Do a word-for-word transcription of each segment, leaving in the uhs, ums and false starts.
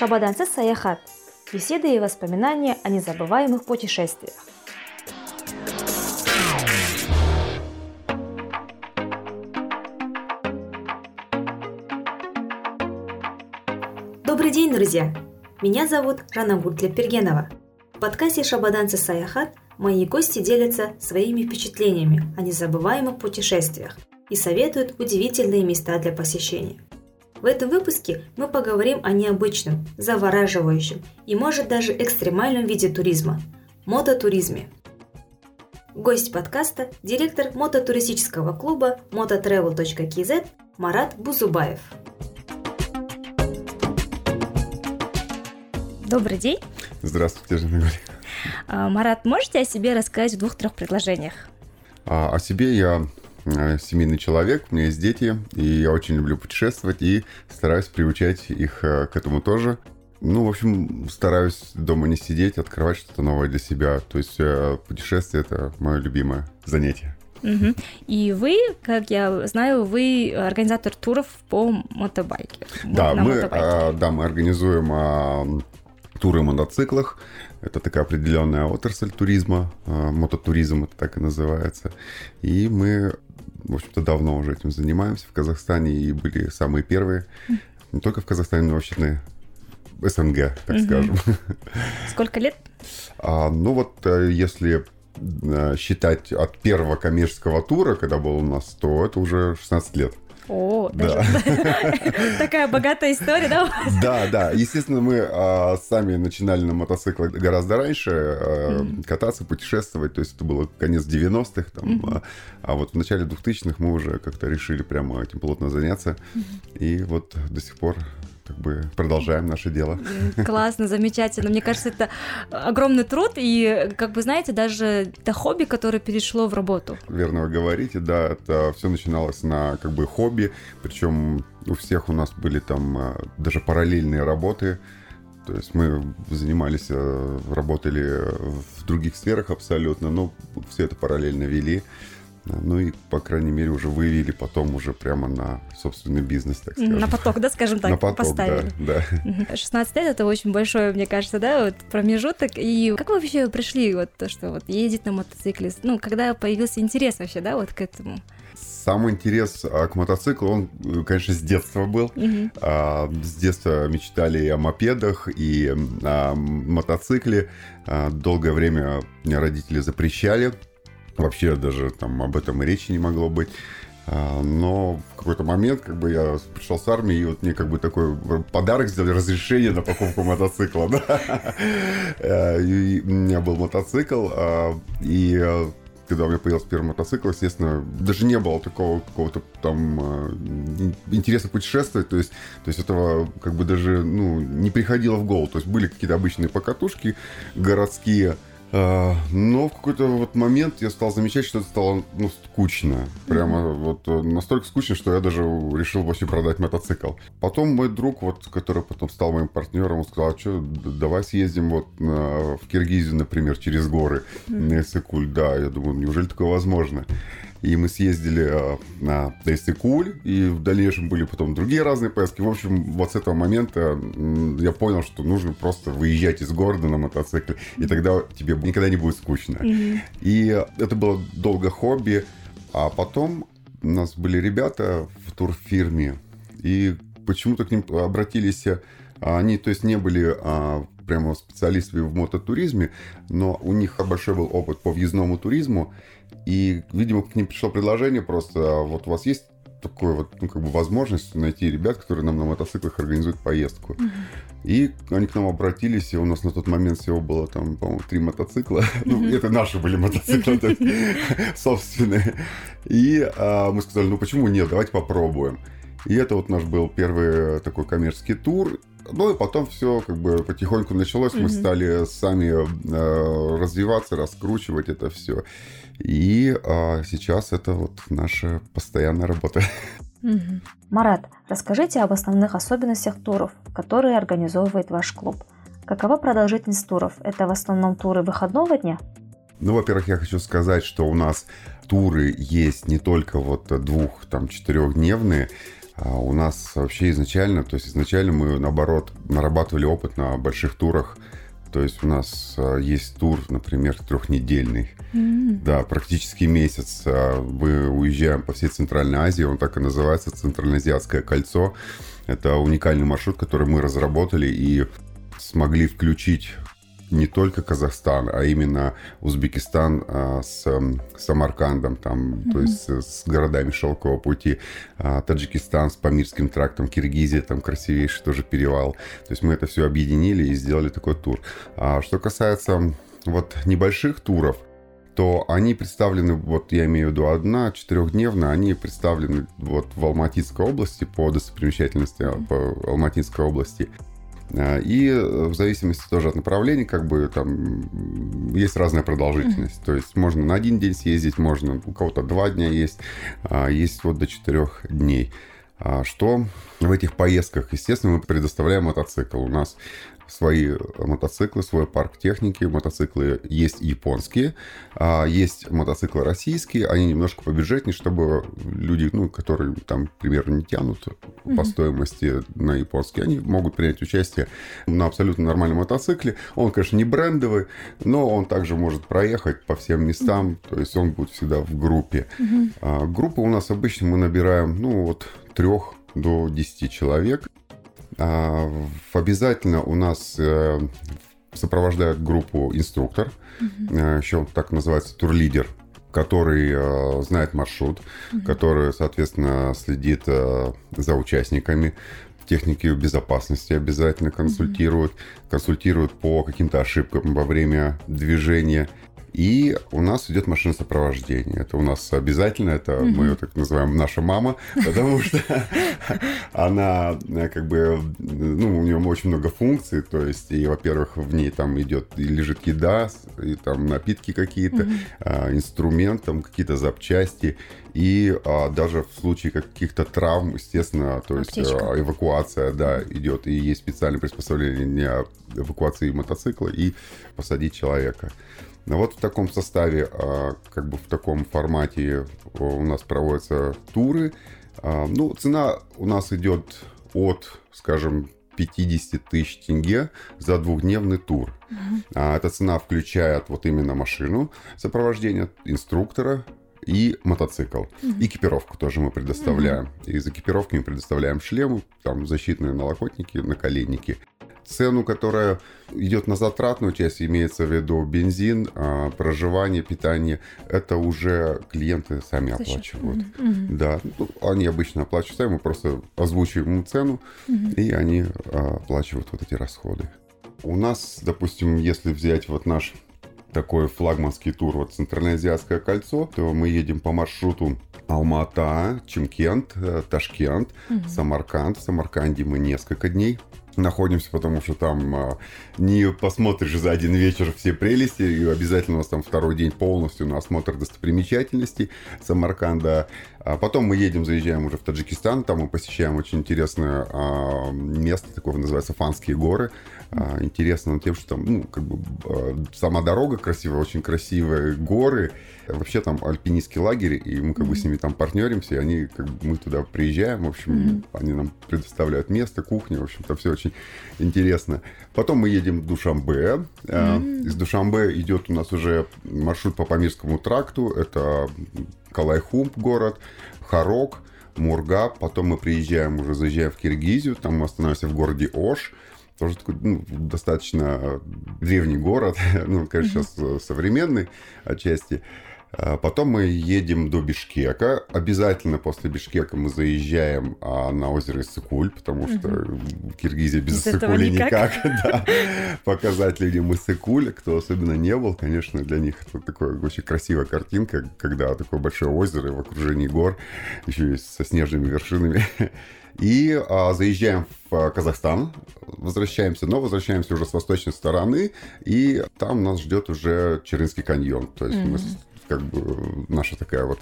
Шабаданса Саяхат. Беседы и воспоминания о незабываемых путешествиях. Добрый день, друзья! Меня зовут Жанагуль Тлепбергенова. В подкасте Шабаданса Саяхат мои гости делятся своими впечатлениями о незабываемых путешествиях и советуют удивительные места для посещения. В этом выпуске мы поговорим о необычном, завораживающем и, может, даже экстремальном виде туризма – мототуризме. Гость подкаста – директор мототуристического клуба Mototravel.kz Марат Бузубаев. Добрый день. Здравствуйте, Жанагуль. Марат, можете о себе рассказать в двух-трех предложениях? О себе я... семейный человек, у меня есть дети, и я очень люблю путешествовать и стараюсь приучать их к этому тоже. Ну, в общем, стараюсь дома не сидеть, открывать что-то новое для себя. То есть путешествие – это мое любимое занятие. Угу. И вы, как я знаю, вы организатор туров по мотобайке. Да, мы, мотобайке. Да, мы организуем туры на мотоциклах. Это такая определенная отрасль туризма, мототуризм это так и называется. И мы, в общем-то, давно уже этим занимаемся в Казахстане и были самые первые. Не только в Казахстане, но вообще на СНГ, так угу. скажем. Сколько лет? А, ну вот, если считать от первого коммерческого тура, когда был у нас, то это уже шестнадцать лет. О, да. Такая богатая история, да? Да, да. Естественно, мы сами начинали на мотоциклах гораздо раньше кататься, путешествовать. То есть это было конец девяностых. А вот в начале двухтысячных мы уже как-то решили прямо этим плотно заняться. И вот до сих пор как бы продолжаем наше дело. Классно, замечательно. Мне кажется, это огромный труд и, как бы, знаете, даже это хобби, которое перешло в работу. Верно вы говорите, да. Это все начиналось на, как бы, хобби. Причем у всех у нас были там даже параллельные работы. То есть мы занимались, работали в других сферах абсолютно, но все это параллельно вели. Ну и, по крайней мере, уже вывели потом уже прямо на собственный бизнес, так скажем. На поток, да, скажем так, на поток, поставили. Да, да. шестнадцать лет – это очень большой, мне кажется, да, вот промежуток. И как вы вообще пришли, вот то, что вот ездить на мотоцикле? Ну, когда появился интерес вообще, да, вот к этому? Сам интерес к мотоциклу, он, конечно, с детства был. Угу. С детства мечтали о мопедах и о мотоцикле. Долгое время мне родители запрещали. Вообще даже там об этом и речи не могло быть. Но в какой-то момент, как бы, я пришел с армии, и вот мне, как бы, такой подарок сделали, разрешение на покупку мотоцикла. И у меня был мотоцикл, и когда у меня появился первый мотоцикл, естественно, даже не было такого какого-то там интереса путешествовать, то есть, то есть этого, как бы, даже, ну, не приходило в голову. То есть были какие-то обычные покатушки городские. Но в какой-то вот момент я стал замечать, что это стало, ну, скучно. Прямо mm-hmm. вот настолько скучно, что я даже решил вообще продать мотоцикл. Потом мой друг, вот, который потом стал моим партнером, он сказал: а что, давай съездим вот на, в Киргизию, например, через горы, mm-hmm. на Иссык-Куль. Да, я думаю, неужели такое возможно? И мы съездили на Иссык-Куль, и в дальнейшем были потом другие разные поездки. В общем, вот с этого момента я понял, что нужно просто выезжать из города на мотоцикле, и тогда тебе никогда не будет скучно. Mm-hmm. И это было долго хобби. А потом у нас были ребята в турфирме, и почему-то к ним обратились... Они, то есть, не были а, прямо специалистами в мототуризме, но у них большой был опыт по въездному туризму, и, видимо, к ним пришло предложение просто: вот у вас есть такая вот, ну, как бы, возможность найти ребят, которые нам на мотоциклах организуют поездку. Mm-hmm. И они к нам обратились, и у нас на тот момент всего было там, по-моему, три мотоцикла. Mm-hmm. Ну, это наши были мотоциклы, mm-hmm. собственные. И а, мы сказали: ну почему нет, давайте попробуем. И это вот наш был первый такой коммерческий тур. Ну и потом все, как бы, потихоньку началось, mm-hmm. мы стали сами э, развиваться, раскручивать это все. И э, сейчас это вот наша постоянная работа. Mm-hmm. Марат, расскажите об основных особенностях туров, которые организовывает ваш клуб. Какова продолжительность туров? Это в основном туры выходного дня? Ну, во-первых, я хочу сказать, что у нас туры есть не только вот двух, там, четырехдневные. А у нас вообще изначально, то есть изначально мы, наоборот, нарабатывали опыт на больших турах. То есть у нас есть тур, например, трехнедельный, mm-hmm. да, практически месяц. Мы уезжаем по всей Центральной Азии, он так и называется, Центральноазиатское кольцо. Это уникальный маршрут, который мы разработали и смогли включить не только Казахстан, а именно Узбекистан а, с Самаркандом, там, mm-hmm. то есть с городами Шелкового пути, а, Таджикистан с Памирским трактом, Киргизия, там красивейший тоже перевал. То есть мы это все объединили и сделали такой тур. А что касается вот небольших туров, то они представлены, вот я имею в виду одна, четырехдневная, они представлены вот в Алматинской области, по достопримечательности mm-hmm. по Алматинской области. И в зависимости тоже от направления, как бы там есть разная продолжительность. Mm-hmm. То есть можно на один день съездить, можно у кого-то два дня есть, есть вот до четырех дней. Что в этих поездках? Естественно, мы предоставляем мотоцикл. У нас свои мотоциклы, свой парк техники. Мотоциклы есть японские, есть мотоциклы российские. Они немножко побюджетнее, чтобы люди, ну, которые там примерно не тянут mm-hmm. по стоимости на японские, они могут принять участие на абсолютно нормальном мотоцикле. Он, конечно, не брендовый, но он также может проехать по всем местам. Mm-hmm. То есть он будет всегда в группе. Mm-hmm. А, группы у нас обычно мы набираем, ну, вот... трех до десяти человек. А, обязательно у нас э, сопровождает группу инструктор, mm-hmm. еще он так называется турлидер, который э, знает маршрут, mm-hmm. который, соответственно, следит э, за участниками. Техники безопасности обязательно консультируют, mm-hmm. консультируют по каким-то ошибкам во время движения. И у нас идет машина сопровождения. Это у нас обязательно, это mm-hmm. мы ее так называем наша мама, потому что она как бы, ну, у нее очень много функций, то есть, и, во-первых, в ней там идет, лежит еда, и там напитки какие-то, mm-hmm. инструмент, там какие-то запчасти, и а, даже в случае каких-то травм, естественно, то есть Аптечка. эвакуация, да, идет, и есть специальное приспособление для эвакуации мотоцикла и посадить человека. Ну вот в таком составе, как бы в таком формате у нас проводятся туры. Ну, цена у нас идет от, скажем, пятьдесят тысяч тенге за двухдневный тур. Mm-hmm. Эта цена включает вот именно машину, сопровождение инструктора и мотоцикл. Mm-hmm. Экипировку тоже мы предоставляем. Mm-hmm. Из экипировки мы предоставляем шлемы, там защитные налокотники, наколенники. Цену, которая идет на затратную часть, имеется в виду бензин, проживание, питание, это уже клиенты сами За оплачивают. Счет. Mm-hmm. Да, они обычно оплачивают сами, мы просто озвучиваем цену, mm-hmm. и они оплачивают вот эти расходы. У нас, допустим, если взять вот наш такой флагманский тур, вот Центральноазиатское кольцо, то мы едем по маршруту Алмата, Чимкент, Ташкент, mm-hmm. Самарканд. В Самарканде мы несколько дней находимся, потому что там а, не посмотришь за один вечер все прелести, и обязательно у нас там второй день полностью на осмотр достопримечательностей Самарканда. А потом мы едем, заезжаем уже в Таджикистан, там мы посещаем очень интересное а, место, такое называется Фанские горы. А, интересно тем, что там, ну, как бы а, сама дорога красивая, очень красивые горы. Вообще там альпинистский лагерь, и мы как mm-hmm. бы с ними там партнеримся, и они, как бы, мы туда приезжаем, в общем, mm-hmm. они нам предоставляют место, кухню, в общем-то, все очень интересно. Потом мы едем в Душанбе. Mm-hmm. Из Душанбе идет у нас уже маршрут по Памирскому тракту, это Калайхум город, Хорог, Мургаб. Потом мы приезжаем, уже заезжаем в Киргизию, там мы остановимся в городе Ош. Тоже такой, ну, достаточно древний город, ну, конечно, mm-hmm. сейчас современный отчасти. Потом мы едем до Бишкека. Обязательно после Бишкека мы заезжаем а, на озеро Иссык-Куль, потому что mm-hmm. Киргизия без Иссык-Куля никак. Да. Показать людям Иссык-Куль, кто особенно не был, конечно, для них это такая очень красивая картинка, когда такое большое озеро в окружении гор, еще и со снежными вершинами. И а, заезжаем в Казахстан, возвращаемся, но возвращаемся уже с восточной стороны, и там нас ждет уже Чарынский каньон. То есть mm-hmm. мы... как бы наша такая вот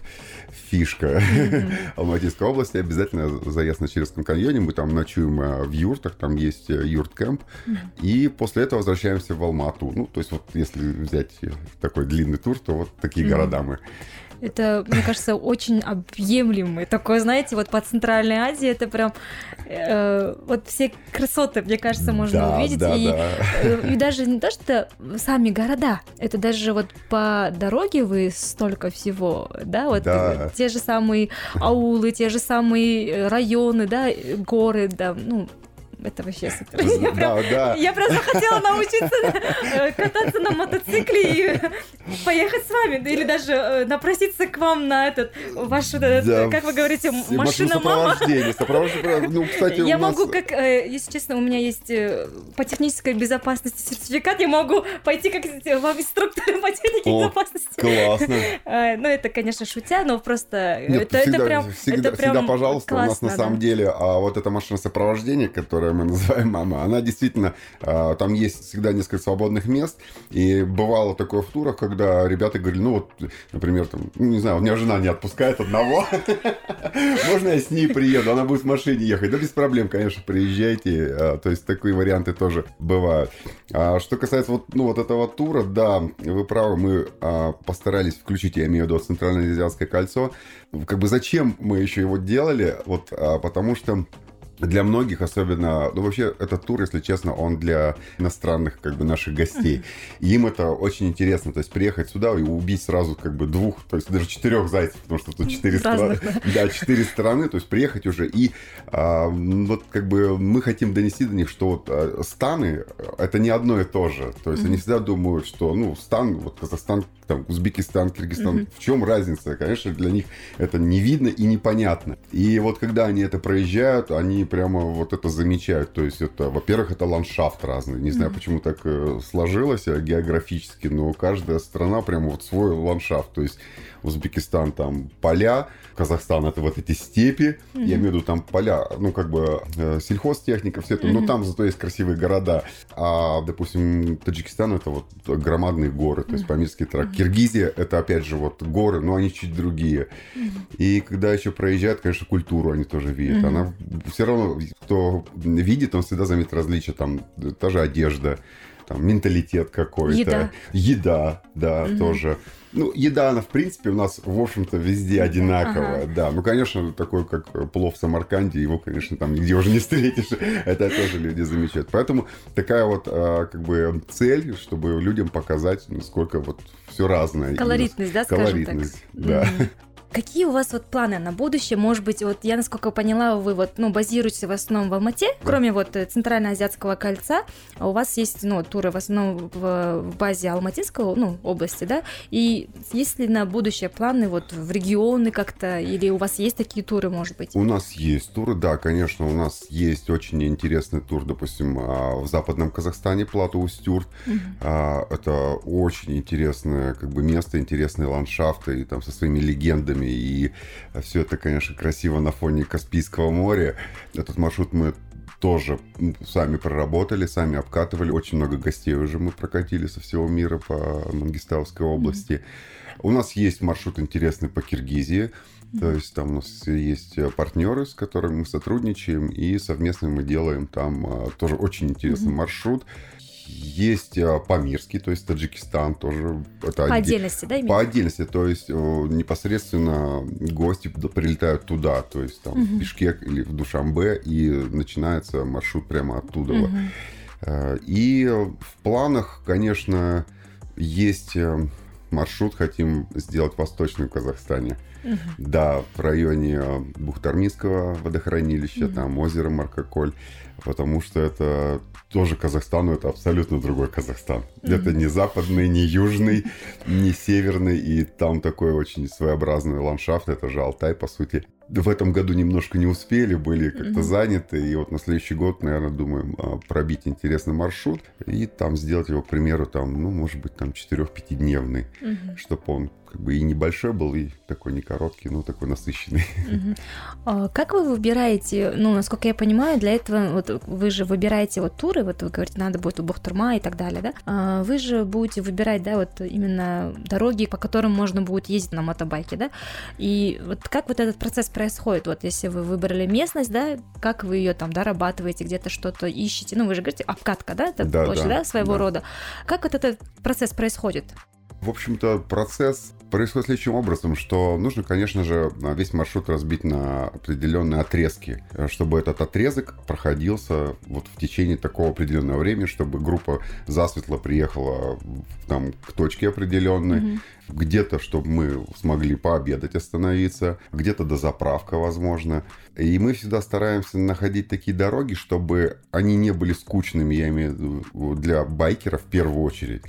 фишка mm-hmm. Алматинской области. Обязательно заезд на Чарынском каньоне. Мы там ночуем в юртах, там есть юрт-кэмп. Mm-hmm. И после этого возвращаемся в Алмату. Ну, то есть вот если взять такой длинный тур, то вот такие mm-hmm. города мы Это, мне кажется, очень объемлемый. Такой, знаете, вот по Центральной Азии это прям э, вот все красоты, мне кажется, можно да, увидеть. Да, и, да. Э, и даже не то, что сами города, это даже вот по дороге вы столько всего, да, вот да. те же самые аулы, те же самые районы, да, горы, да, ну. Это вообще супер. Я, да, прям, да. я просто хотела научиться кататься на мотоцикле и поехать с вами. Или даже напроситься к вам на этот, вашу, да, этот, как вы говорите, машина-мама. Ну, кстати, я нас... могу, как, если честно, у меня есть по технической безопасности сертификат, я могу пойти как вам инструктору по технике О, безопасности. Классно. Ну, это, конечно, шутя, но просто... Нет, это, всегда, это прям, всегда, это прям всегда, пожалуйста, классно, у нас на да. самом деле а вот эта машина сопровождения, которая мы называем «Мама», она действительно... Там есть всегда несколько свободных мест, и бывало такое в турах, когда ребята говорили, ну вот, например, там, ну, не знаю, у меня жена не отпускает одного, можно я с ней приеду, она будет в машине ехать. Да без проблем, конечно, приезжайте, то есть такие варианты тоже бывают. Что касается вот, ну, вот этого тура, да, вы правы, мы постарались включить, я имею в виду, Центральноазиатское кольцо. Как бы зачем мы еще его делали? Вот потому что... Для многих особенно, ну вообще этот тур, если честно, он для иностранных как бы наших гостей. И им это очень интересно, то есть приехать сюда и убить сразу как бы двух, то есть даже четырех зайцев, потому что тут четыре страны, да, четыре страны, то есть приехать уже и а, вот как бы мы хотим донести до них, что вот станы это не одно и то же, то есть mm-hmm. они всегда думают, что ну стан, вот Казахстан, там Узбекистан, Кыргызстан, mm-hmm. в чем разница? Конечно, для них это не видно и непонятно. И вот когда они это проезжают, они прямо вот это замечают. То есть это, во-первых, это ландшафт разный. Не знаю, mm-hmm. почему так сложилось географически, но каждая страна прямо вот свой ландшафт. То есть Узбекистан там поля, Казахстан это вот эти степи. Mm-hmm. Я имею в виду там поля, ну как бы сельхозтехника, все это. Mm-hmm. Но там зато есть красивые города. А, допустим, Таджикистан это вот громадные горы. То есть mm-hmm. Памирский тракт. Mm-hmm. Киргизия это опять же вот горы, но они чуть другие. Mm-hmm. И когда еще проезжают, конечно, культуру они тоже видят. Mm-hmm. Она все равно кто видит, он всегда заметит различия. Там та же одежда, там менталитет какой-то. Еда. Еда, да, mm-hmm. тоже. Ну, еда, она, в принципе, у нас, в общем-то, везде одинаковая, ага. да. Ну, конечно, такой, как плов в Самарканде, его, конечно, там нигде уже не встретишь. Это тоже люди замечают. Поэтому такая вот, как бы, цель, чтобы людям показать, насколько вот все разное. Колоритность, да, скажем так. Колоритность, да. Какие у вас вот планы на будущее? Может быть, вот я, насколько поняла, вы вот, ну, базируетесь в основном в Алмате, да. кроме вот Центральноазиатского кольца, у вас есть, ну, туры в основном в, в базе Алматинского, ну, области, да? И есть ли на будущее планы вот в регионы как-то, или у вас есть такие туры, может быть? У нас есть туры, да, конечно, у нас есть очень интересный тур, допустим, в Западном Казахстане, плато Устюрт. Mm-hmm. Это очень интересное, как бы, место, интересные ландшафты, и там со своими легендами. И все это, конечно, красиво на фоне Каспийского моря. Этот маршрут мы тоже сами проработали, сами обкатывали. Очень много гостей уже мы прокатили со всего мира по Мангистауской области. Mm-hmm. У нас есть маршрут интересный по Киргизии. Mm-hmm. То есть там у нас есть партнеры, с которыми мы сотрудничаем. И совместно мы делаем там тоже очень интересный mm-hmm. маршрут. Есть Памирский, то есть Таджикистан тоже. Это по отдельности, да, именно? По отдельности, то есть непосредственно гости прилетают туда, то есть там uh-huh. в Бишкек или в Душанбе, и начинается маршрут прямо оттуда. Uh-huh. И в планах, конечно, есть маршрут, хотим сделать в Восточном Казахстане. Uh-huh. Да, в районе Бухтарминского водохранилища, uh-huh. там озеро Маркоколь, потому что это... Тоже Казахстану это абсолютно другой Казахстан. Mm-hmm. Это не западный, не южный, не северный. И там такой очень своеобразный ландшафт. Это же Алтай, по сути. В этом году немножко не успели, были как-то mm-hmm. заняты. И вот на следующий год, наверное, думаем пробить интересный маршрут. И там сделать его, к примеру, там, ну, может быть, там четыре-пятидневный. Mm-hmm. Чтобы он как бы и небольшой был, и такой не короткий, но такой насыщенный. Mm-hmm. А как вы выбираете, ну, насколько я понимаю, для этого вот вы же выбираете вот туры, вот вы говорите, надо будет у Бухтурма и так далее, да? А вы же будете выбирать, да, вот именно дороги, по которым можно будет ездить на мотобайке, да? И вот как вот этот процесс происходит? Вот если вы выбрали местность, да, как вы ее там дорабатываете, где-то что-то ищете? Ну, вы же говорите, обкатка, да? Это да, больше, да, да, своего да. рода. Как вот этот процесс происходит? В общем-то, процесс происходит следующим образом, что нужно, конечно же, весь маршрут разбить на определенные отрезки, чтобы этот отрезок проходился вот в течение такого определенного времени, чтобы группа засветло приехала там, к точке определенной, mm-hmm. где-то, чтобы мы смогли пообедать, остановиться, где-то дозаправка, возможно. И мы всегда стараемся находить такие дороги, чтобы они не были скучными, я имею в виду, для байкеров в первую очередь.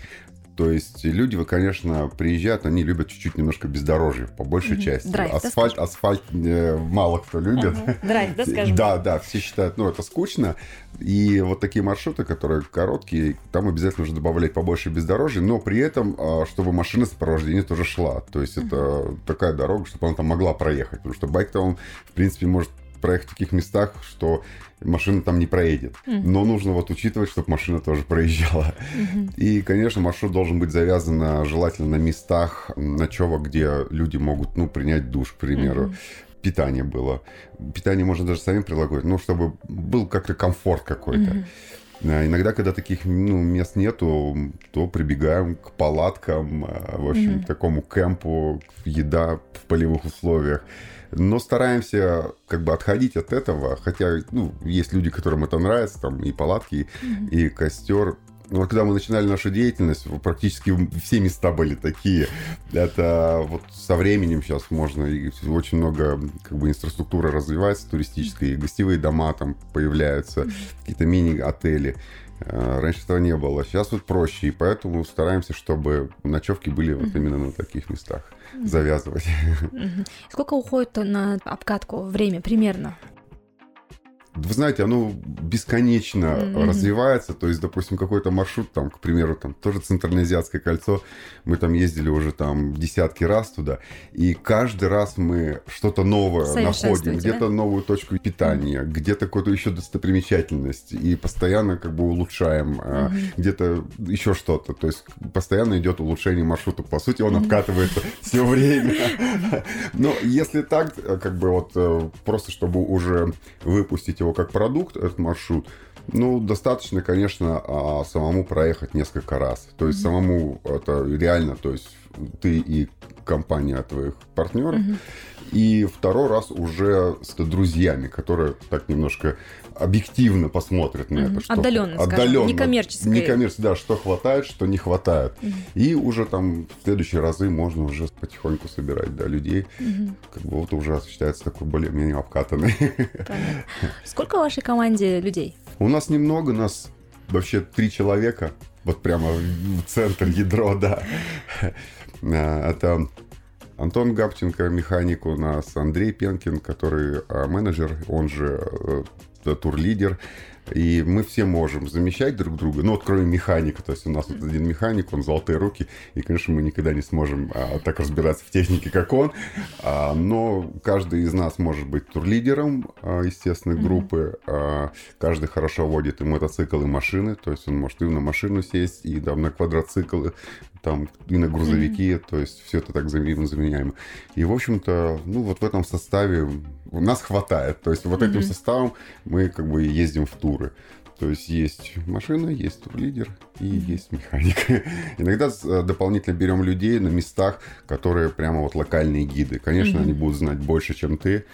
То есть люди, конечно, приезжают, они любят чуть-чуть немножко бездорожье, по большей mm-hmm. части. Драйв, асфальт, да, асфальт э, мало кто любит. Uh-huh. Драйв, да, скажем. Да, да, все считают, ну, это скучно. И вот такие маршруты, которые короткие, там обязательно нужно добавлять побольше бездорожья, но при этом, чтобы машина сопровождения тоже шла. То есть mm-hmm. это такая дорога, чтобы она там могла проехать. Потому что байк-то он, в принципе, может проехать в таких местах, что машина там не проедет. Mm-hmm. Но нужно вот учитывать, чтобы машина тоже проезжала. Mm-hmm. И, конечно, маршрут должен быть завязан желательно на местах ночевок, где люди могут, ну, принять душ, к примеру. Mm-hmm. Питание было. Питание можно даже самим предлагать, ну, чтобы был как-то комфорт какой-то. Mm-hmm. Иногда, когда таких, ну, мест нету, то прибегаем к палаткам, в общем, mm-hmm. к такому кемпу, еда в полевых условиях. Но стараемся как бы отходить от этого, хотя, ну, есть люди, которым это нравится, там и палатки, mm-hmm. и костер. Но когда мы начинали нашу деятельность, практически все места были такие. Это вот со временем сейчас можно, и очень много как бы инфраструктура развивается туристическая, и гостевые дома там появляются, какие-то мини-отели. Раньше этого не было. Сейчас вот проще, и поэтому стараемся, чтобы ночевки были вот именно на таких местах. Завязывать. Сколько уходит на обкатку время примерно? Вы знаете, оно бесконечно mm-hmm. развивается. То есть, допустим, какой-то маршрут, там, к примеру, там тоже Центральноазиатское кольцо. Мы там ездили уже там десятки раз туда. И каждый раз мы что-то новое находим. Где-то да? новую точку питания, mm-hmm. где-то какую-то еще достопримечательность. И постоянно как бы улучшаем mm-hmm. где-то еще что-то. То есть, постоянно идет улучшение маршрута. По сути, он mm-hmm. обкатывается все время. Но если так, как бы вот просто, чтобы уже выпустить его как продукт, этот маршрут, ну, достаточно, конечно, самому проехать несколько раз. То есть, mm-hmm. самому это реально, то есть, ты и компания твоих партнеров, mm-hmm. и второй раз уже с друзьями, которые так немножко объективно посмотрят на mm-hmm. это. Что отдаленно, скажем, некоммерческое. Некоммерческое, да, что хватает, что не хватает. Mm-hmm. И уже там в следующие разы можно уже потихоньку собирать, да, людей. Mm-hmm. Как бы вот уже считается такой более-менее обкатанный. Понятно. Сколько в вашей команде людей? У нас немного, нас вообще три человека. Вот прямо в центр, ядро, да. Это Антон Гаптенко, механик у нас, Андрей Пенкин, который менеджер, он же турлидер. И мы все можем замещать друг друга, ну вот кроме механика, то есть у нас вот один механик, он золотые руки, и, конечно, мы никогда не сможем а, так разбираться в технике, как он, а, но каждый из нас может быть турлидером, а, естественно, группы, а, каждый хорошо водит и мотоцикл, и машины, то есть он может и на машину сесть, и там, на квадроциклы, там, и на грузовики, mm-hmm. то есть все это так взаимозаменяемо. И, в общем-то, ну вот в этом составе нас хватает, то есть вот mm-hmm. этим составом мы как бы ездим в тур. То есть есть машина, есть турлидер и есть механик. Иногда дополнительно берем людей на местах, которые прямо вот локальные гиды. Конечно, mm-hmm. они будут знать больше, чем ты.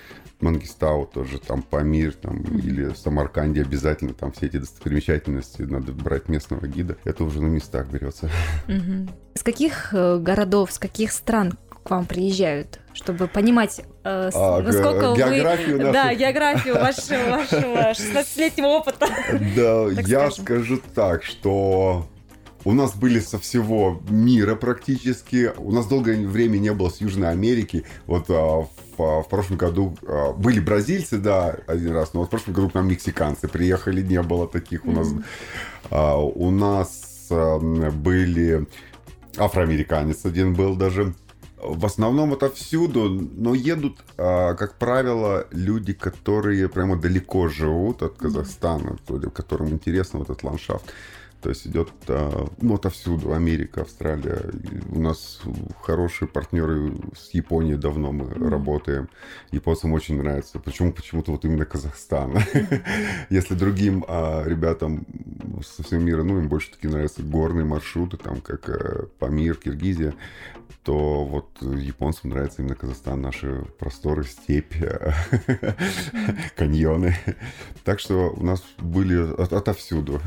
Мангистау тоже, там Памир, там, mm-hmm. или в Самарканде обязательно там все эти достопримечательности. Надо брать местного гида. Это уже на местах берется. Mm-hmm. С каких городов, с каких стран к вам приезжают, чтобы понимать, э, а, насколько ге- географию вы... Нашу... Да, географию вашего, вашего шестнадцатилетнего опыта. Да, я скажем. скажу так, что у нас были со всего мира практически. У нас долгое время не было с Южной Америки. Вот в в прошлом году были бразильцы, да, один раз, но вот в прошлом году к нам мексиканцы приехали, не было таких у нас. Mm-hmm. У нас были... Афроамериканец один был даже. В основном это всюду, но едут, как правило, люди, которые прямо далеко живут от Казахстана, которым интересен вот этот ландшафт. то есть идет до, ну, отовсюду, Америка, Австралия. У нас хорошие партнеры с Японией, давно мы mm-hmm. работаем. Японцам очень нравится. Почему почему-то вот именно Казахстан. Mm-hmm. Если другим а, ребятам со всего мира, ну, им больше таки нравятся горные маршруты, там, как а, Памир, Киргизия, то вот японцам нравится именно Казахстан, наши просторы, степь, каньоны. Так что у нас были от, отовсюду.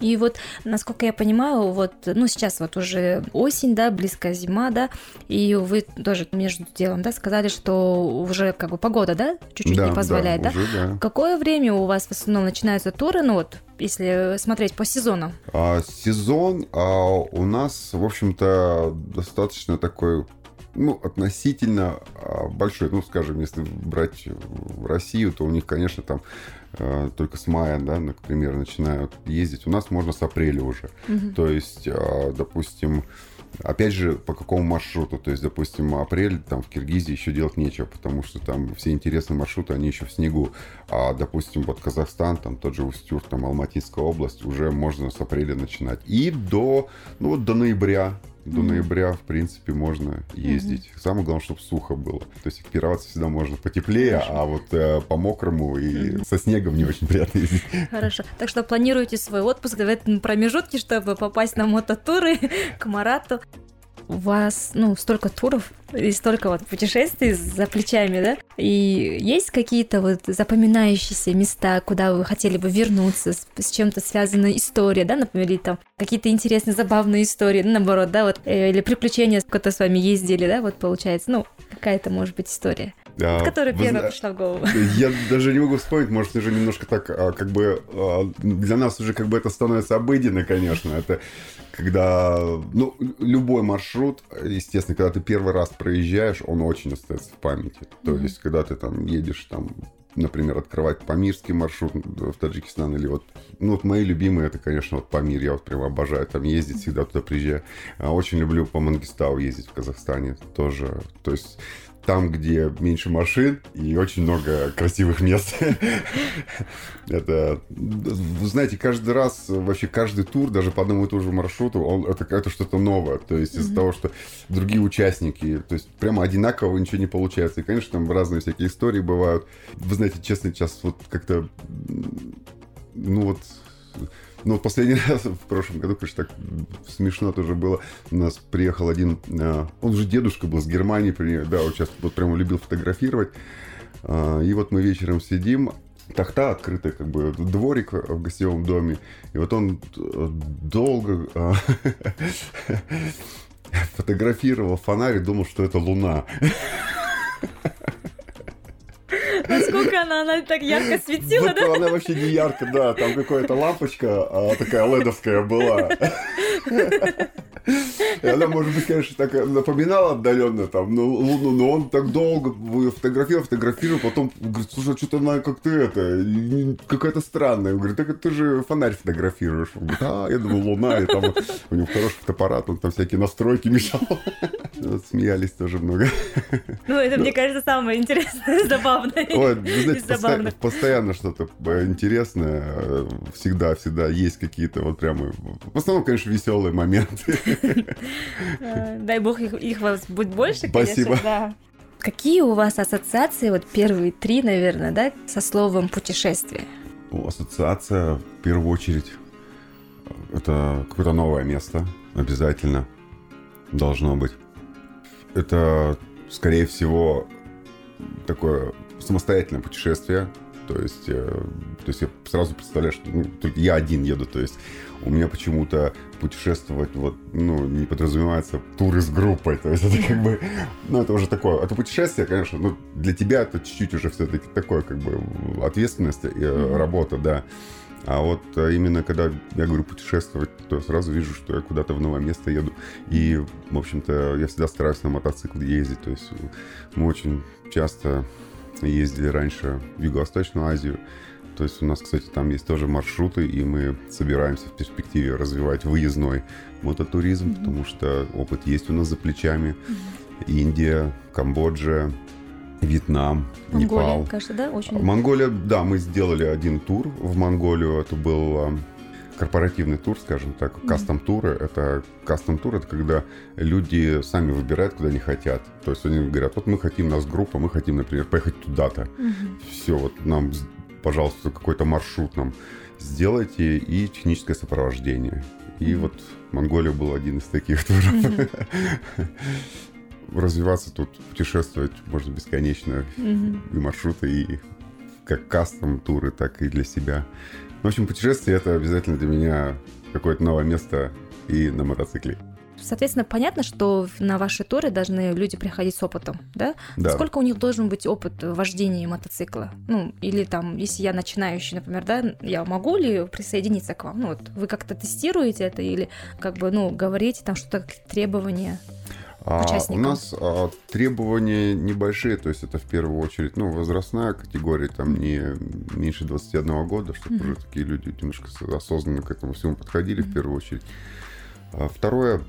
И вот, насколько я понимаю, вот, ну, сейчас вот уже осень, да, близкая зима, да, и вы тоже между делом, да, сказали, что уже как бы погода, да, чуть-чуть да, не позволяет, да? да? Уже, да. Какое время у вас в основном начинаются туры, ну, вот, если смотреть по сезону? А, сезон а, у нас, в общем-то, достаточно такой... Ну, относительно большой, ну, скажем, если брать Россию, то у них, конечно, там э, только с мая, да, например, начинают ездить. У нас можно с апреля уже. Mm-hmm. То есть, э, допустим, опять же, по какому маршруту? То есть, допустим, апрель там в Киргизии еще делать нечего, потому что там все интересные маршруты, они еще в снегу. А, допустим, вот Казахстан, там тот же Устюрт, там Алматинская область, уже можно с апреля начинать. И до, ну, до ноября. До ноября, в принципе, можно ездить. Mm-hmm. Самое главное, чтобы сухо было. То есть экипироваться всегда можно потеплее, Хорошо. а вот э, по-мокрому и mm-hmm. со снегом не очень приятно ездить. Хорошо. Так что планируйте свой отпуск в этом промежутке, чтобы попасть на мототуры к Марату. У вас, ну, столько туров и столько вот путешествий за плечами, да? И есть какие-то вот запоминающиеся места, куда вы хотели бы вернуться, с, с чем-то связана история, да, например, или там какие-то интересные, забавные истории, ну, наоборот, да, вот, или приключения, которые с вами ездили, да, вот получается, ну, какая-то, может быть, история, а, которая первая зна... пришла в голову. Я даже не могу вспомнить, может, уже немножко так, как бы, для нас уже как бы это становится обыденно, конечно, это... Когда, ну, любой маршрут, естественно, когда ты первый раз проезжаешь, он очень остается в памяти. Mm-hmm. То есть, когда ты там едешь, там, например, открывать Памирский маршрут в Таджикистан, или вот, ну, вот мои любимые, это, конечно, вот Памир, я вот прям обожаю там ездить, всегда туда приезжаю. Очень люблю по Мангистау ездить в Казахстане тоже, то есть... Там, где меньше машин и очень много красивых мест. Это, знаете, каждый раз, вообще каждый тур, даже по одному и тому же маршруту, он, это, это что-то новое. То есть mm-hmm. из-за того, что другие участники, то есть прямо одинаково ничего не получается. И, конечно, там разные всякие истории бывают. Вы знаете, честно, сейчас вот как-то, ну вот... Ну, вот последний раз в прошлом году, конечно, так смешно тоже было. У нас приехал один... Он же дедушка был, с Германии приехал. Да, он сейчас вот прямо любил фотографировать. И вот мы вечером сидим. Тахта открытая, как бы, дворик в гостевом доме. И вот он долго... фотографировал фонарь и думал, что это луна. Насколько она, она так ярко светила, да? да? Она вообще не ярко, да. Там какая-то лампочка а, такая ледовская была. И она, может быть, конечно, так напоминала отдаленно там, ну, Луну, но он так долго фотографировал, фотографировал, потом говорит, слушай, что-то она как-то это, какая-то странная. Он говорит, так ты же фонарь фотографируешь. Он говорит, а, я думал, Луна, и там у него хороший фотоаппарат, он там всякие настройки мешал. Смеялись тоже много. Ну, это, мне кажется, самое интересное, забавное. Ой, вы знаете, постоянно, постоянно что-то интересное, всегда-всегда есть какие-то вот прямо, в основном, конечно, веселые моменты. Дай бог, их, их вас будет больше, Спасибо. Конечно. Да. Какие у вас ассоциации, вот первые три, наверное, да, со словом «путешествие»? Ассоциация, в первую очередь, это какое-то новое место, обязательно должно быть. Это, скорее всего, такое самостоятельное путешествие. То есть, то есть я сразу представляю, что ну, только я один еду. То есть у меня почему-то путешествовать вот, ну, не подразумевается туры с группой. То есть это как бы, ну, это уже такое. Это путешествие, конечно, ну, для тебя это чуть-чуть уже все-таки такое, как бы, ответственность, mm-hmm. работа, да. А вот именно когда я говорю путешествовать, то сразу вижу, что я куда-то в новое место еду. И, в общем-то, я всегда стараюсь на мотоцикле ездить. То есть мы очень часто... ездили раньше в Юго-Восточную Азию. То есть у нас, кстати, там есть тоже маршруты, и мы собираемся в перспективе развивать выездной мототуризм, mm-hmm. потому что опыт есть у нас за плечами. Mm-hmm. Индия, Камбоджа, Вьетнам, Монголия, Непал. Монголия, кажется, да? Очень... Монголия, да, мы сделали один тур в Монголию. Это был корпоративный тур, скажем так, кастом-туры. Это кастом-тур, это когда люди сами выбирают, куда они хотят. То есть они говорят, вот мы хотим, у нас группа, мы хотим, например, поехать туда-то. Mm-hmm. Все, вот нам, пожалуйста, какой-то маршрут нам сделайте и техническое сопровождение. И mm-hmm. вот Монголия был один из таких туров. Mm-hmm. Развиваться тут, путешествовать можно бесконечно. Mm-hmm. И маршруты, и как кастом-туры, так и для себя. В общем, путешествие – это обязательно для меня какое-то новое место и на мотоцикле. Соответственно, понятно, что на ваши туры должны люди приходить с опытом, да? Да. Сколько у них должен быть опыт вождения мотоцикла? Ну, или там, если я начинающий, например, да, я могу ли присоединиться к вам? Ну, вот вы как-то тестируете это или как бы, ну, говорите там что-то, требования участникам? А, у нас а, требования небольшие, то есть это в первую очередь, ну, возрастная категория, там, не меньше двадцати одного года, чтобы mm-hmm. уже такие люди немножко осознанно к этому всему подходили, mm-hmm. в первую очередь. А, второе,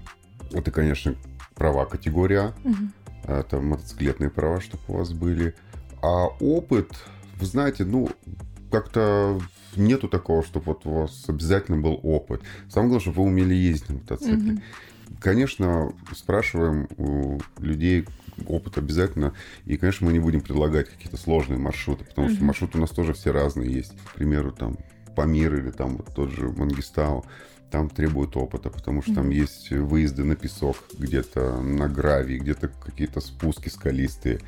это, конечно, права категория, mm-hmm. это мотоциклетные права, чтобы у вас были. А опыт, вы знаете, ну, как-то нету такого, чтобы вот у вас обязательно был опыт. Самое главное, чтобы вы умели ездить на мотоцикле. Mm-hmm. Конечно, спрашиваем у людей опыт обязательно. И, конечно, мы не будем предлагать какие-то сложные маршруты, потому mm-hmm. что маршруты у нас тоже все разные есть. К примеру, там Памир или там вот тот же Мангистау. Там требует опыта, потому что mm-hmm. там есть выезды на песок, где-то на гравий, где-то какие-то спуски скалистые.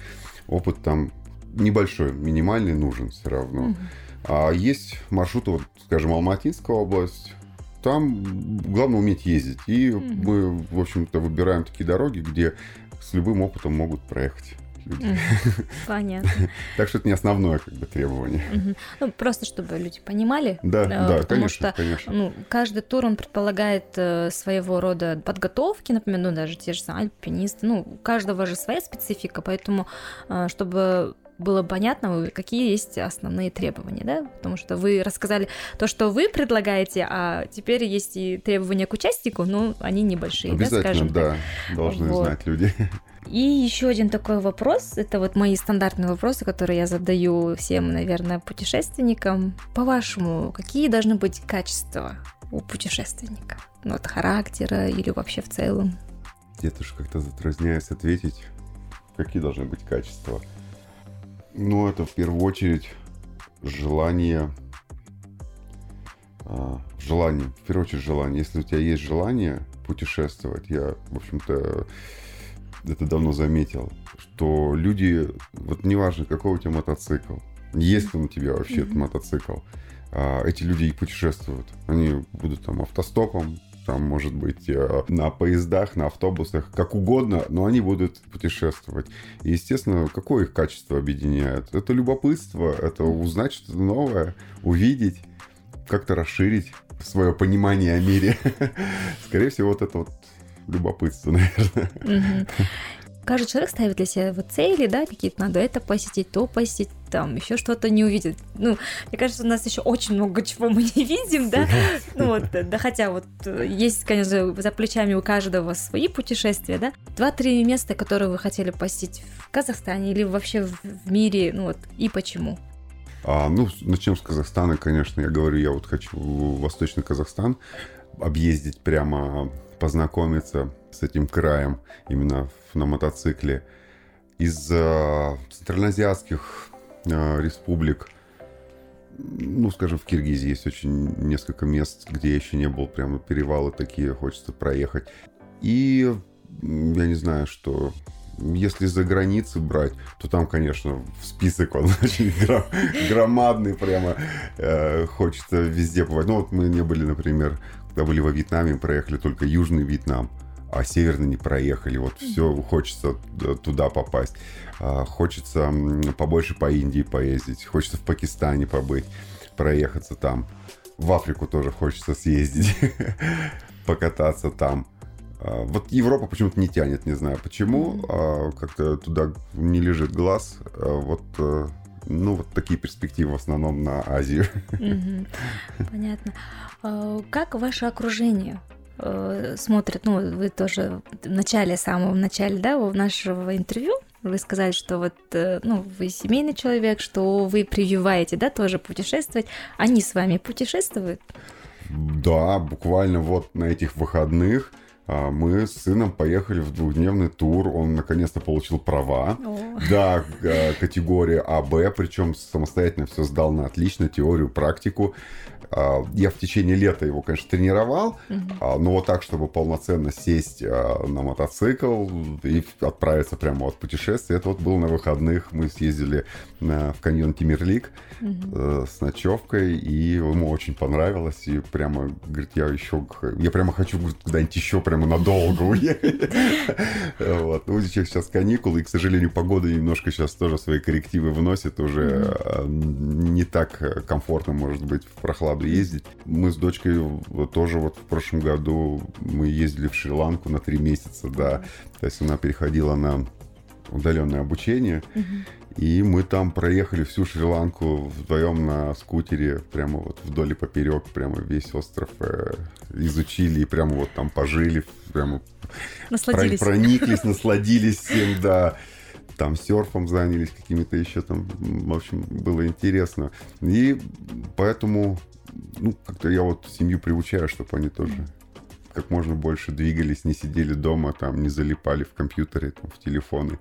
Опыт там небольшой, минимальный нужен все равно. Mm-hmm. А есть маршруты, вот, скажем, Алматинская область. Там главное уметь ездить. И mm-hmm. мы, в общем-то, выбираем такие дороги, где с любым опытом могут проехать люди. Mm-hmm. Понятно. Так что это не основное как бы требование. Mm-hmm. Ну, просто чтобы люди понимали. Да, да, да, конечно, что, конечно. Ну, каждый тур, он предполагает э, своего рода подготовки, например, ну, даже те же альпинисты. Ну, у каждого же своя специфика, поэтому, э, чтобы... было понятно, какие есть основные требования, да? Потому что вы рассказали то, что вы предлагаете, а теперь есть и требования к участнику, но они небольшие, да, скажем так. Обязательно, да, должны вот. Знать люди. И еще один такой вопрос, это вот мои стандартные вопросы, которые я задаю всем, наверное, путешественникам. По-вашему, какие должны быть качества у путешественника? Ну, от характера или вообще в целом? Я тоже как-то затрудняюсь ответить, какие должны быть качества. Ну, это в первую очередь желание, желание, в первую очередь желание. Если у тебя есть желание путешествовать, я, в общем-то, это давно заметил, что люди, вот неважно, какой у тебя мотоцикл, есть ли у тебя вообще этот мотоцикл, эти люди и путешествуют. Они будут там автостопом, там, может быть, на поездах, на автобусах, как угодно, но они будут путешествовать. И, естественно, какое их качество объединяет? Это любопытство, это узнать что-то новое, увидеть, как-то расширить свое понимание о мире. Скорее всего, вот это вот любопытство, наверное. Каждый человек ставит для себя вот цели, да, какие-то надо это посетить, то посетить, там еще что-то не увидит. Ну, мне кажется, у нас еще очень много чего мы не видим, да. Ну, вот, да, хотя вот есть, конечно, за плечами у каждого свои путешествия, да. Два-три места, которые вы хотели посетить в Казахстане или вообще в мире, ну вот, и почему? А, ну, начнем с Казахстана, конечно. Я говорю, я вот хочу в Восточный Казахстан объездить прямо, познакомиться с этим краем именно на мотоцикле. Из э, центральноазиатских э, республик, ну, скажем, в Киргизии есть очень несколько мест, где я еще не был, прямо перевалы такие, хочется проехать. И я не знаю, что... Если за границы брать, то там, конечно, в список он очень гром, громадный прямо. Э, хочется везде побывать. Ну, вот мы не были, например, когда были во Вьетнаме, проехали только Южный Вьетнам, а Северный не проехали. Вот все, хочется туда попасть. Э, хочется побольше по Индии поездить. Хочется в Пакистане побыть, проехаться там. В Африку тоже хочется съездить, покататься там. Вот Европа почему-то не тянет, не знаю почему, mm-hmm. как-то туда не лежит глаз. Вот, ну, вот такие перспективы в основном на Азию. Mm-hmm. Понятно. Как ваше окружение смотрит? Ну, вы тоже в начале, в самом начале, да, нашего интервью вы сказали, что вот, ну, вы семейный человек, что вы прививаете, да, тоже путешествовать. Они с вами путешествуют? Да, буквально вот на этих выходных мы с сыном поехали в двухдневный тур. Он наконец-то получил права. О. Да, категория А Б, причем самостоятельно все сдал на отлично, теорию, практику. Я в течение лета его, конечно, тренировал, угу. но вот так, чтобы полноценно сесть на мотоцикл и отправиться прямо от путешествия. Это вот было на выходных. Мы съездили в каньон Тимирлик угу. с ночевкой, и ему очень понравилось. И прямо, говорит, я еще... Я прямо хочу, говорит, куда-нибудь еще прямо надолго уехать. Вот. У детей сейчас каникулы, и, к сожалению, погода немножко сейчас тоже свои коррективы вносит. Уже не так комфортно, может быть, в прохладу ездить. Мы с дочкой тоже вот в прошлом году мы ездили в Шри-Ланку на три месяца, да. То есть она переходила на удаленное обучение. И мы там проехали всю Шри-Ланку вдвоем на скутере, прямо вот вдоль и поперек, прямо весь остров э, изучили и прямо вот там пожили, прямо насладились. прониклись, насладились всем, да. Там серфом занялись какими-то еще там, в общем, было интересно. И поэтому, ну, как-то я вот семью приучаю, чтобы они тоже как можно больше двигались, не сидели дома, там, не залипали в компьютеры, там, в телефоны.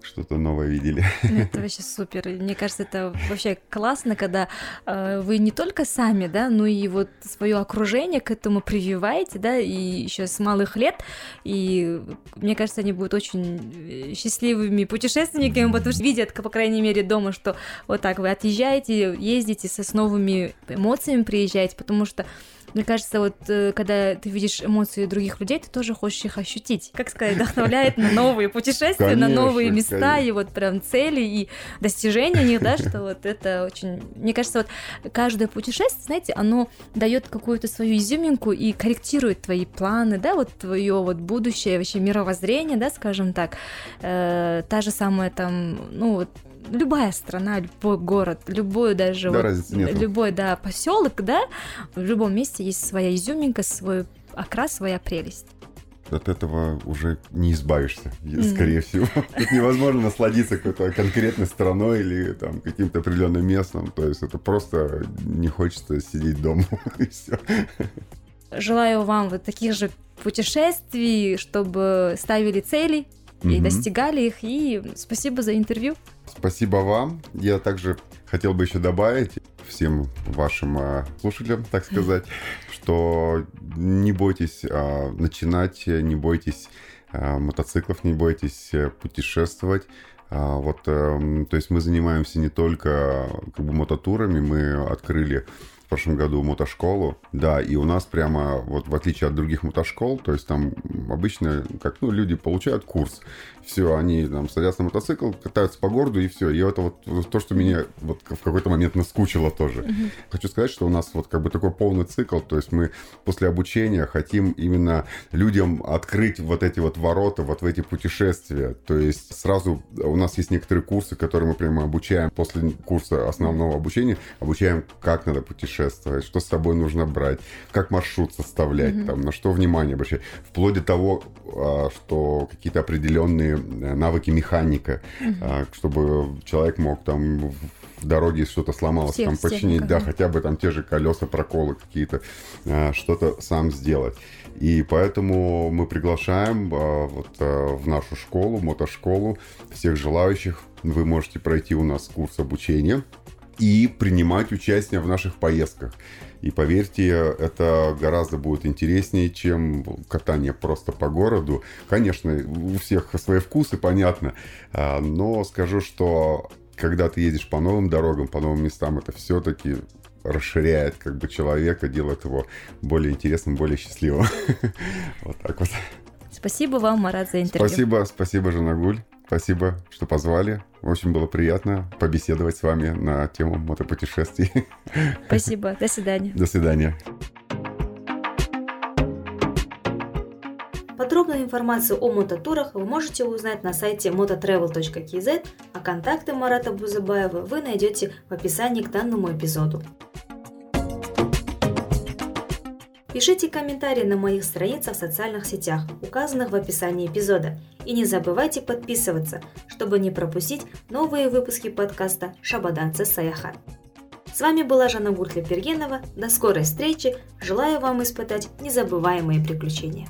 Что-то новое видели. Это вообще супер. Мне кажется, это вообще классно, когда э, вы не только сами, да, но и вот свое окружение к этому прививаете, да, и еще с малых лет. И мне кажется, они будут очень счастливыми путешественниками, потому что видят, по крайней мере, дома, что вот так вы отъезжаете, ездите со, с новыми эмоциями приезжаете, потому что мне кажется, вот когда ты видишь эмоции других людей, ты тоже хочешь их ощутить. Как сказать, вдохновляет на новые путешествия, конечно, на новые места, конечно. И вот прям цели и достижения у них, да, что вот это очень... Мне кажется, вот каждое путешествие, знаете, оно дает какую-то свою изюминку и корректирует твои планы, да, вот твое вот будущее, вообще мировоззрение, да, скажем так. Э, та же самая там, ну вот, любая страна, любой город, любой даже да, вот, любой да, поселок, да, в любом месте есть своя изюминка, свой окрас, своя прелесть. От этого уже не избавишься, mm-hmm. скорее всего. Тут невозможно насладиться какой-то конкретной страной или там, каким-то определенным местом. То есть это просто не хочется сидеть дома и все. Желаю вам вот таких же путешествий, чтобы ставили цели и mm-hmm. достигали их. И спасибо за интервью. Спасибо вам. Я также хотел бы еще добавить всем вашим э, слушателям, так сказать, что не бойтесь э, начинать, не бойтесь э, мотоциклов, не бойтесь э, путешествовать. Э, вот, э, то есть мы занимаемся не только как бы, мототурами, мы открыли в прошлом году мотошколу, да, и у нас прямо, вот в отличие от других мотошкол, то есть там обычно, как, ну, люди получают курс, все, они там садятся на мотоцикл, катаются по городу и все, и это вот то, что меня вот в какой-то момент наскучило тоже. Mm-hmm. Хочу сказать, что у нас вот как бы такой полный цикл, то есть мы после обучения хотим именно людям открыть вот эти вот ворота, вот в эти путешествия, то есть сразу у нас есть некоторые курсы, которые мы прямо обучаем после курса основного обучения, обучаем, как надо путешествовать, что с собой нужно брать, как маршрут составлять, mm-hmm. там, на что внимание обращать, вплоть до того, что какие-то определенные навыки механика, mm-hmm. чтобы человек мог там в дороге что-то сломалось, всех, там починить, всех, да, хотя бы там те же колеса, проколы какие-то, что-то сам сделать. И поэтому мы приглашаем вот в нашу школу, мотошколу, всех желающих. Вы можете пройти у нас курс обучения и принимать участие в наших поездках. И поверьте, это гораздо будет интереснее, чем катание просто по городу. Конечно, у всех свои вкусы, понятно, но скажу, что когда ты едешь по новым дорогам, по новым местам, это все-таки расширяет как бы человека, делает его более интересным, более счастливым. Вот так вот. Спасибо вам, Марат, за интервью. Спасибо, спасибо, Жанагуль. Спасибо, что позвали. В общем, было приятно побеседовать с вами на тему мотопутешествий. Спасибо. До свидания. До свидания. Подробную информацию о мототурах вы можете узнать на сайте мототревел точка кей зет, а контакты Марата Бузубаева вы найдете в описании к данному эпизоду. Пишите комментарии на моих страницах в социальных сетях, указанных в описании эпизода. И не забывайте подписываться, чтобы не пропустить новые выпуски подкаста «Шабаданса Саяхат». С вами была Жанагуль Тлепбергенова. До скорой встречи. Желаю вам испытать незабываемые приключения.